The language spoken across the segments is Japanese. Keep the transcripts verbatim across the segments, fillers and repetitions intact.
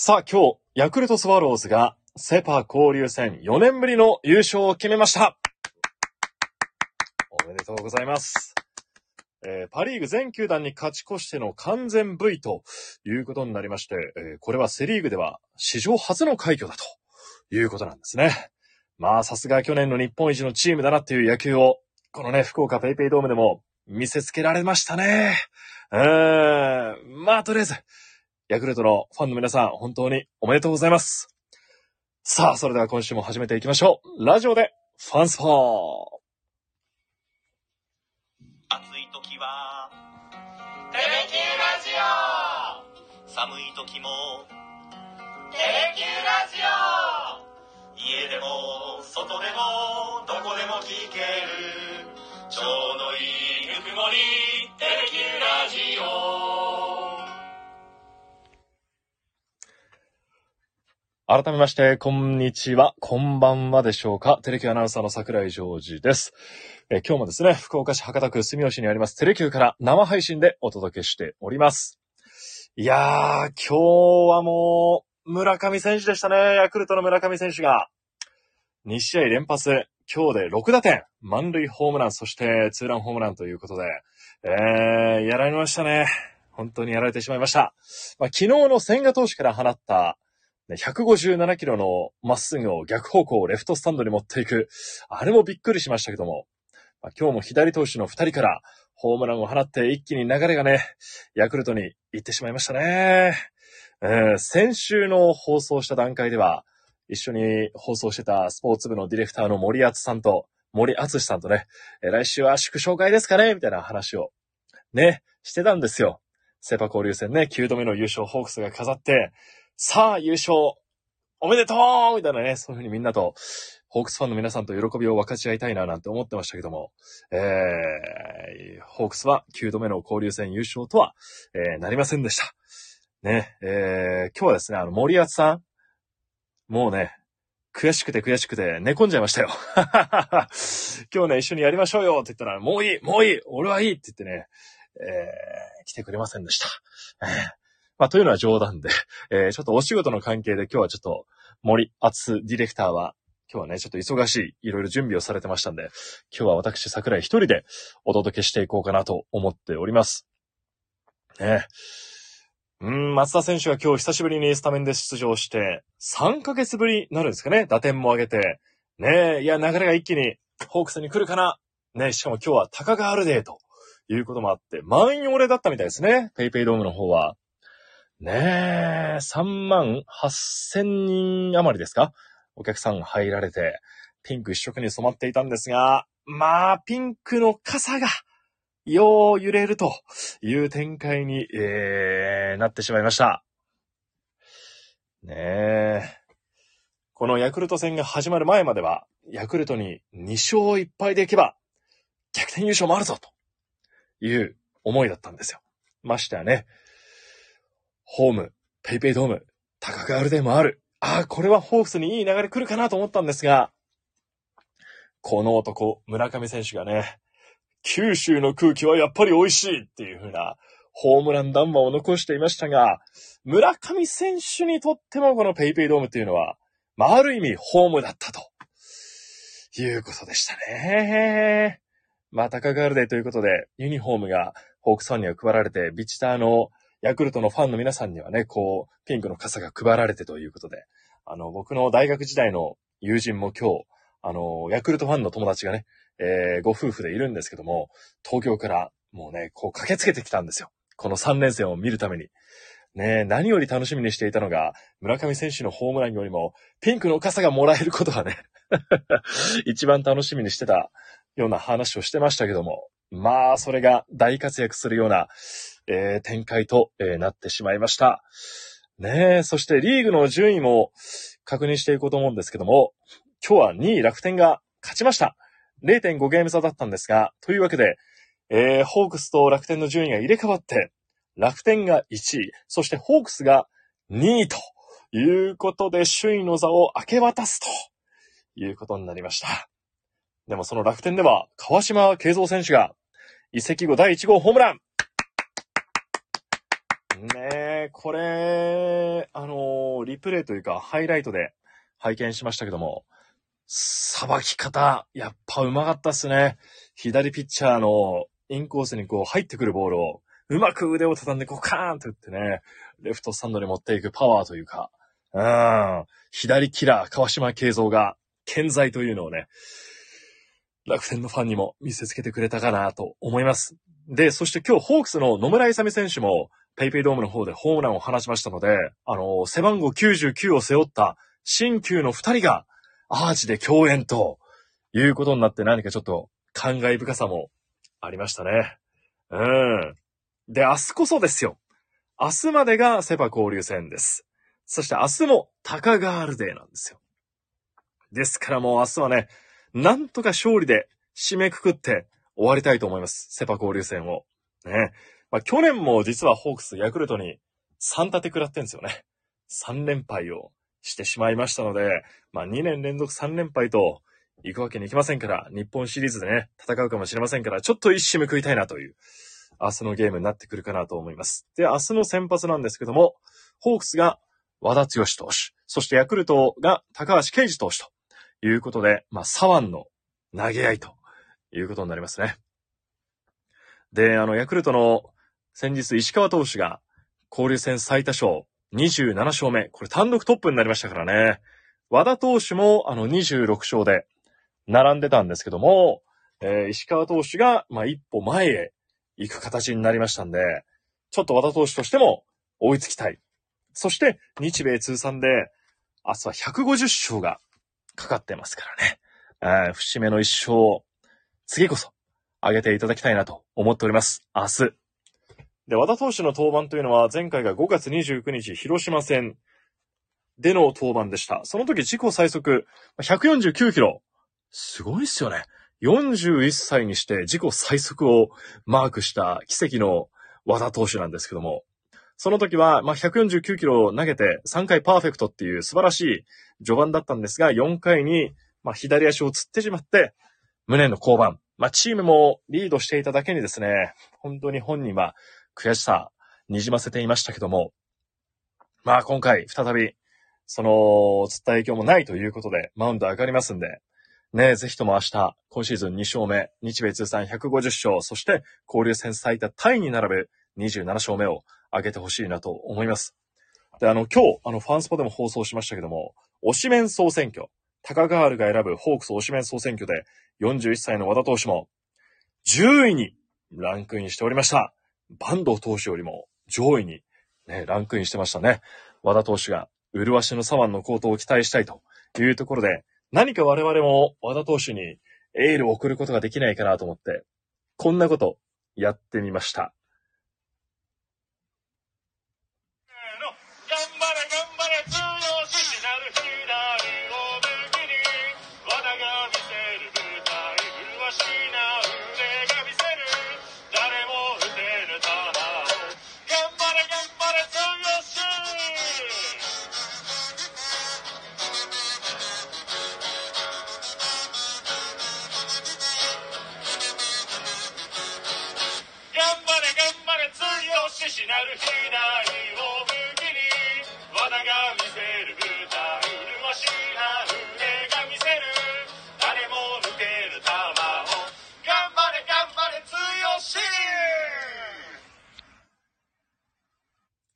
さあ今日、ヤクルトスワローズがセパ交流戦よねんぶりの優勝を決めました。おめでとうございます。えー、パリーグ全球団に勝ち越しての完全 ブイ ということになりまして、えー、これはセリーグでは史上初の快挙だということなんですね。まあさすが去年の日本一のチームだなっていう野球を、このね、福岡ペイペイドームでも見せつけられましたね。うーん、まあとりあえず、ヤクルトのファンの皆さん、本当におめでとうございます。さあ、それでは今週も始めていきましょう。ラジオでファンスポー。暑い時はテレキューラジオ。寒い時もテレキューラジオ。家でも外でもどこでも聞ける。ちょうどいいぬくもりテレキューラジオ。改めまして、こんにちは、こんばんはでしょうか。テレキューアナウンサーの桜井ジョージです。え今日もですね、福岡市博多区住吉にありますテレキューから生配信でお届けしております。いやー、今日はもう、村上選手でしたね。ヤクルトの村上選手が、に試合連発、今日でろく打点、満塁ホームラン、そしてツーランホームランということで、えー、やられましたね。本当にやられてしまいました。まあ、昨日の千賀投手から放った、ひゃくごじゅうななキロのまっすぐを逆方向レフトスタンドに持っていく。あれもびっくりしましたけども。まあ、今日も左投手のふたりからホームランを放って一気に流れがね、ヤクルトに行ってしまいましたね。えー、先週の放送した段階では、一緒に放送してたスポーツ部のディレクターの森厚さんと、森厚さんとね、えー、来週は祝勝会ですかねみたいな話をね、してたんですよ。セパ交流戦ね、きゅうどめの優勝ホークスが飾って、さあ優勝おめでとうみたいなね、そういう風にみんなとホークスファンの皆さんと喜びを分かち合いたいななんて思ってましたけども、えー、ホークスはきゅうどめの交流戦優勝とは、えー、なりませんでした。ね、えー、今日はですね、あの森厚さん、もうね、悔しくて悔しくて寝込んじゃいましたよ。今日ね、一緒にやりましょうよって言ったら、もういい、もういい、俺はいいって言ってね、えー、来てくれませんでした。えーまあ、というのは冗談で、えー、ちょっとお仕事の関係で今日はちょっと森厚ディレクターは今日はね、ちょっと忙しい、いろいろ準備をされてましたんで、今日は私桜井一人でお届けしていこうかなと思っております。ね、うん、松田選手が今日久しぶりにスタメンで出場して、さんかげつぶりになるんですかね、打点も上げて、ねえ、いや、流れが一気にホークスに来るかな、ね、しかも今日は高があるデーということもあって、満員御礼だったみたいですね、ペイペイドームの方は。ねえ、さんまんはっせんにん余りですか？お客さん入られて、ピンク一色に染まっていたんですが、まあ、ピンクの傘が、よう揺れるという展開に、えー、なってしまいました。ねえ、このヤクルト戦が始まる前までは、ヤクルトににしょういっぱいでいけば、逆転優勝もあるぞという思いだったんですよ。ましてはね、ホーム、ペイペイドーム、高くあるでもある。ああ、これはホークスにいい流れ来るかなと思ったんですが、この男、村上選手がね、九州の空気はやっぱり美味しいっていう風なホームラン談話を残していましたが、村上選手にとってもこのペイペイドームっていうのは、まあ、ある意味ホームだったということでしたね。まあ、高くあるでということで、ユニフォームがホークスファンには配られて、ビチターのヤクルトのファンの皆さんにはね、こう、ピンクの傘が配られてということで、あの、僕の大学時代の友人も今日、あの、ヤクルトファンの友達がね、えー、ご夫婦でいるんですけども、東京からもうね、こう駆けつけてきたんですよ。このさんれんせんを見るために。ね、何より楽しみにしていたのが、村上選手のホームランよりも、ピンクの傘がもらえることがね、一番楽しみにしてたような話をしてましたけども、まあ、それが大活躍するような、えー、展開と、えー、なってしまいました。ねえ、そしてリーグの順位も確認していこうと思うんですけども、今日はにい楽天が勝ちました。れいてんごゲームさだったんですが、というわけで、えー、ホークスと楽天の順位が入れ替わって、楽天がいちい、そしてホークスがにいということで、首位の座を明け渡すということになりました。でもその楽天では、川島慶三選手が移籍後だいいちごうホームラン。ねえ、これ、あのー、のリプレイというかハイライトで拝見しましたけども、さばき方やっぱうまかったっすね。左ピッチャーのインコースにこう入ってくるボールをうまく腕を畳んでこうカーンと打ってね、レフトスタンドに持っていくパワーというか、うん、左キラー川島慶三が健在というのをね、楽天のファンにも見せつけてくれたかなと思います。で、そして今日ホークスの野村勇選手もペイペイドームの方でホームランを放ちましたので、あの、背番号きゅうじゅうきゅうを背負った新旧のふたりがアーチで共演ということになって、何かちょっと感慨深さもありましたね。うん。で、明日こそですよ。明日までがセパ交流戦です。そして明日もタカガールデーなんですよ。ですからもう明日はね、なんとか勝利で締めくくって終わりたいと思います。セパ交流戦を。ね。まあ、去年も実はホークス、ヤクルトにさん立て食らってんですよね。さん連敗をしてしまいましたので、まあ、にねん連続さん連敗と行くわけにいきませんから、日本シリーズでね、戦うかもしれませんから、ちょっと一矢報いたいなという、明日のゲームになってくるかなと思います。で、明日の先発なんですけども、ホークスが和田剛投手、そしてヤクルトが高橋奎二投手ということで、まあ、左腕の投げ合いということになりますね。で、あの、ヤクルトの先日石川投手が交流戦最多勝にじゅうなな勝目。これ単独トップになりましたからね。和田投手もあのにじゅうろく勝で並んでたんですけども、えー、石川投手がまあ一歩前へ行く形になりましたんで、ちょっと和田投手としても追いつきたい。そして日米通算で明日はひゃくごじゅう勝がかかってますからね。えー、節目の一勝を次こそ上げていただきたいなと思っております。明日。で、和田投手の登板というのは前回がごがつにじゅうくにち広島戦での登板でした。その時自己最速ひゃくよんじゅうきゅうキロ。すごいっすよね。よんじゅういっさいにして自己最速をマークした奇跡の和田投手なんですけども、その時はまあひゃくよんじゅうきゅうキロを投げてさんかいパーフェクトっていう素晴らしい序盤だったんですが、よんかいにまあ左足をつってしまって無念の降板。まあチームもリードしていただけにですね、本当に本人は悔しさにじませていましたけども、まあ今回再びそのつった影響もないということでマウンド上がりますんでね、ぜひとも明日、今シーズンに勝目、日米通算ひゃくごじゅう勝、そして交流戦最多タイに並ぶにじゅうなな勝目を挙げてほしいなと思います。で、あの、今日、あの、ファンスポでも放送しましたけども、推しメン総選挙、タカガールが選ぶホークス推しメン総選挙で、よんじゅういっさいの和田投手も、じゅういにランクインしておりました。坂東投手よりも上位に、ね、ランクインしてましたね。和田投手が、麗しの左腕の好投を期待したいというところで、何か我々も和田投手にエールを送ることができないかなと思って、こんなことやってみました。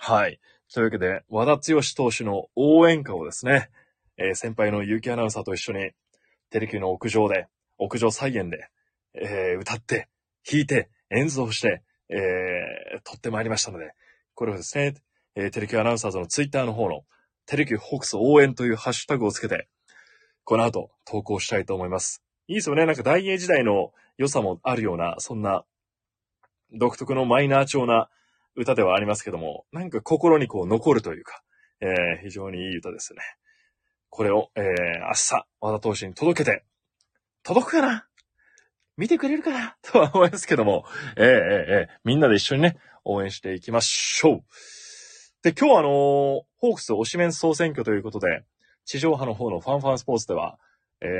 はい。というわけで、和田剛投手の応援歌をですね、えー、先輩の結城アナウンサーと一緒に、テレキューの屋上で、屋上菜園で、えー、歌って、弾いて、演奏して、えー、撮ってまいりましたので、これをですね、えー、テレキューアナウンサーズのツイッターの方の、テレキューホークス応援というハッシュタグをつけて、この後投稿したいと思います。いいですよね。なんか大英時代の良さもあるような、そんな、独特のマイナー調な、歌ではありますけども、なんか心にこう残るというか、えー、非常にいい歌ですね。これを、えー、明日、和田投手に届けて、届くかな？見てくれるかな？とは思いますけども、えー、えー、えー、みんなで一緒にね、応援していきましょう。で、今日あのー、ホークス推しメン総選挙ということで、地上波の方のファンファンスポーツでは、えー、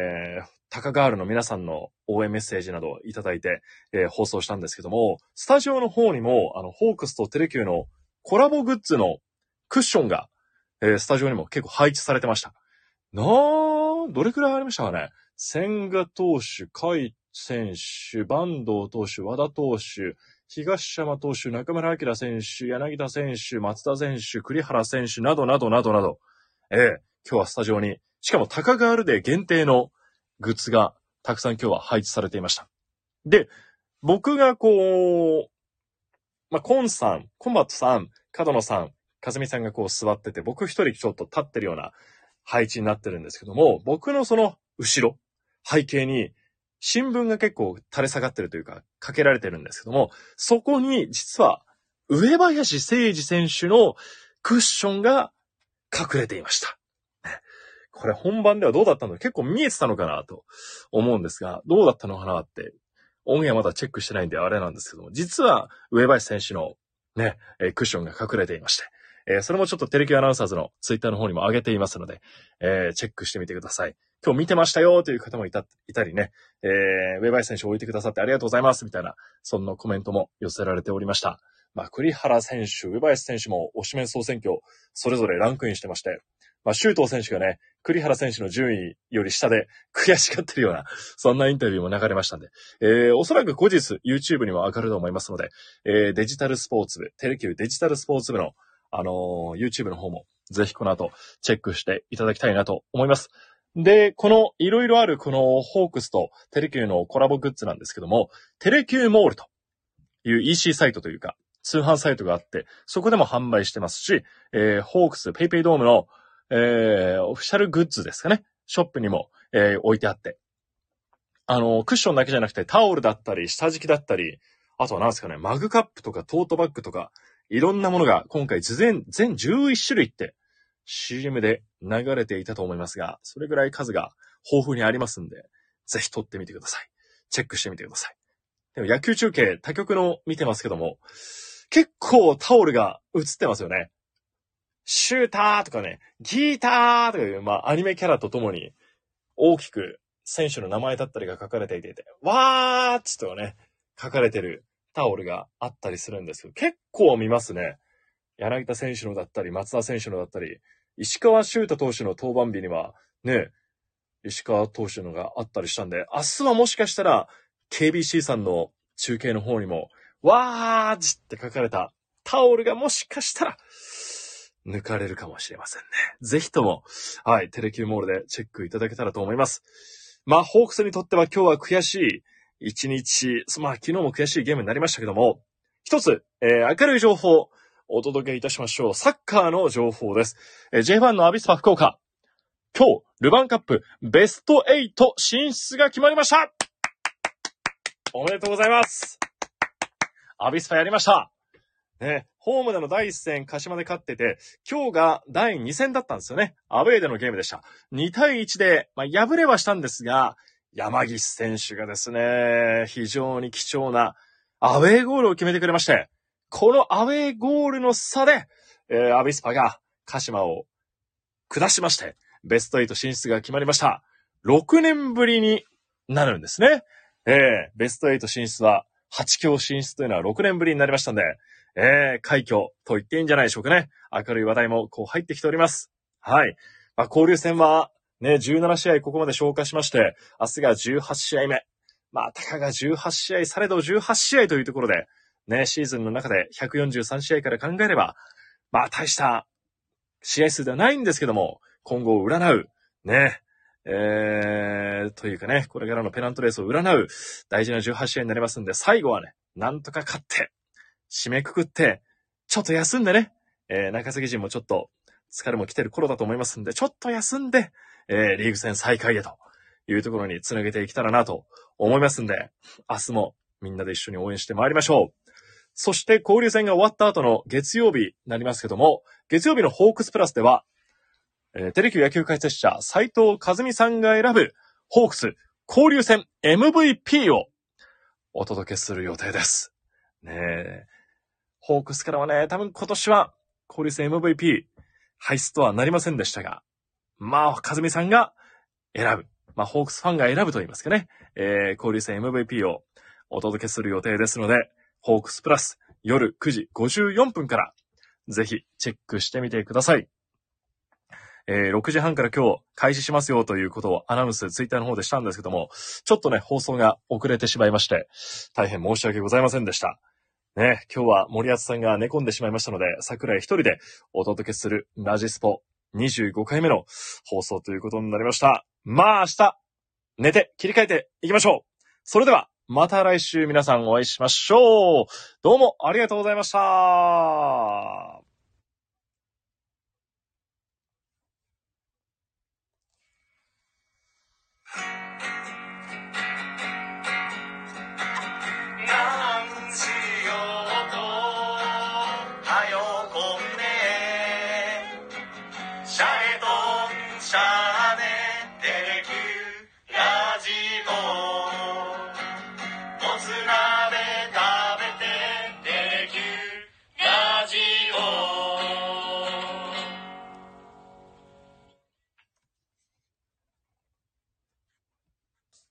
タカガールの皆さんの応援メッセージなどをいただいて、えー、放送したんですけども、スタジオの方にも、あの、ホークスとテレキューのコラボグッズのクッションがえー、スタジオにも結構配置されてました。なー、どれくらいありましたかね。千賀投手、甲斐選手、坂東投手、和田投手、東山投手、中村晃選手、柳田選手、松田選手、栗原選手などなどなどなど、えー、今日はスタジオに、しかもタカガールデー限定のグッズがたくさん今日は配置されていました。で、僕がこう、まあ、コンさん、コンバットさん、角野さん、かずみさんがこう座ってて、僕一人ちょっと立ってるような配置になってるんですけども、僕のその後ろ、背景に新聞が結構垂れ下がってるというか、かけられてるんですけども、そこに実は上林誠司選手のクッションが隠れていました。これ本番ではどうだったのか、結構見えてたのかなと思うんですが、どうだったのかなって、オンエアまだチェックしてないんであれなんですけども、実は上林選手のね、クッションが隠れていまして、えー、それもちょっとテレキューアナウンサーズのツイッターの方にも上げていますので、えー、チェックしてみてください。今日見てましたよという方もいた、いたりね、えー、上林選手を置いてくださってありがとうございますみたいな、そんなコメントも寄せられておりました。まあ、栗原選手、上林選手も推しメン総選挙、それぞれランクインしてまして、まあ、周東選手がね、栗原選手の順位より下で悔しがってるような、そんなインタビューも流れましたんで、えー、おそらく後日 YouTube にも上がると思いますので、えー、デジタルスポーツ部、テレキューデジタルスポーツ部の、あのー、YouTube の方も、ぜひこの後チェックしていただきたいなと思います。で、このいろいろあるこのホークスとテレキューのコラボグッズなんですけども、テレキューモールという イーシー サイトというか、通販サイトがあって、そこでも販売してますし、えー、ホークス、ペイペイドームのえー、オフィシャルグッズですかね。ショップにも、えー、置いてあって。あの、クッションだけじゃなくてタオルだったり、下敷きだったり、あとは何ですかね、マグカップとかトートバッグとか、いろんなものが今回全、全じゅういち種類って、シーエム で流れていたと思いますが、それぐらい数が豊富にありますんで、ぜひ撮ってみてください。チェックしてみてください。でも野球中継、他局の見てますけども、結構タオルが映ってますよね。シューターとかね、ギーターとかいう、まあ、アニメキャラとともに、大きく選手の名前だったりが書かれていて、わーっつとね、書かれてるタオルがあったりするんですけど、結構見ますね。柳田選手のだったり、松田選手のだったり、石川修太投手の登板日には、ね、石川投手のがあったりしたんで、明日はもしかしたら、ケービーシー さんの中継の方にも、わーっつって書かれたタオルがもしかしたら、抜かれるかもしれませんね。ぜひとも、はい、テレキューモールでチェックいただけたらと思います。まあ、ホークスにとっては今日は悔しい一日、まあ、昨日も悔しいゲームになりましたけども、一つ、えー、明るい情報をお届けいたしましょう。サッカーの情報です。えー、ジェイワン のアビスパ福岡、今日、ルヴァンカップベストはち進出が決まりました。おめでとうございます。アビスパやりました。ね、ホームでのだいいち戦、鹿島で勝ってて、今日がだいに戦だったんですよね。アウェーでのゲームでした。にたいいちで、まあ、敗れはしたんですが、山岸選手がですね、非常に貴重なアウェーゴールを決めてくれまして、このアウェーゴールの差で、えー、アビスパが鹿島を下しまして、ベストはち進出が決まりました。ろくねんぶりになるんですね。えー、ベストはち進出は、はち強進出というのはろくねんぶりになりましたんで、えー、快挙と言っていいんじゃないでしょうかね。明るい話題もこう入ってきております。はい。まあ、交流戦はね、じゅうなな試合ここまで消化しまして、明日がじゅうはち試合目。まあ、たかがじゅうはち試合、されどじゅうはち試合というところで、ね、シーズンの中でひゃくよんじゅうさん試合から考えれば、まあ、大した試合数ではないんですけども、今後を占う、ね、えー、というかね、これからのペナントレースを占う大事なじゅうはち試合になりますんで、最後はね、なんとか勝って、締めくくって、ちょっと休んでね、えー、中継ぎ陣もちょっと疲れも来てる頃だと思いますんで、ちょっと休んで、えー、リーグ戦再開へというところにつなげていけたらなと思いますんで、明日もみんなで一緒に応援してまいりましょう。そして交流戦が終わった後の月曜日になりますけども、月曜日のホークスプラスでは、えー、テレキュー野球解説者斉藤和美さんが選ぶホークス交流戦 エムブイピー をお届けする予定です。ねえ。ホークスからはね、多分今年は、交流戦 エムブイピー、輩出とはなりませんでしたが、まあ、かずみさんが選ぶ。まあ、ホークスファンが選ぶと言いますかね、えー、交流戦 エムブイピー をお届けする予定ですので、ホークスプラス、夜くじごじゅうよんぷんから、ぜひチェックしてみてください。えー、ろくじはんから今日開始しますよということをアナウンスツイッターの方でしたんですけども、ちょっとね、放送が遅れてしまいまして、大変申し訳ございませんでした。ね、今日は森厚さんが寝込んでしまいましたので、桜井一人でお届けするラジスポにじゅうごかいめの放送ということになりました。まあ明日、寝て切り替えていきましょう。それでは、また来週皆さんお会いしましょう。どうもありがとうございました。シャレトンシャ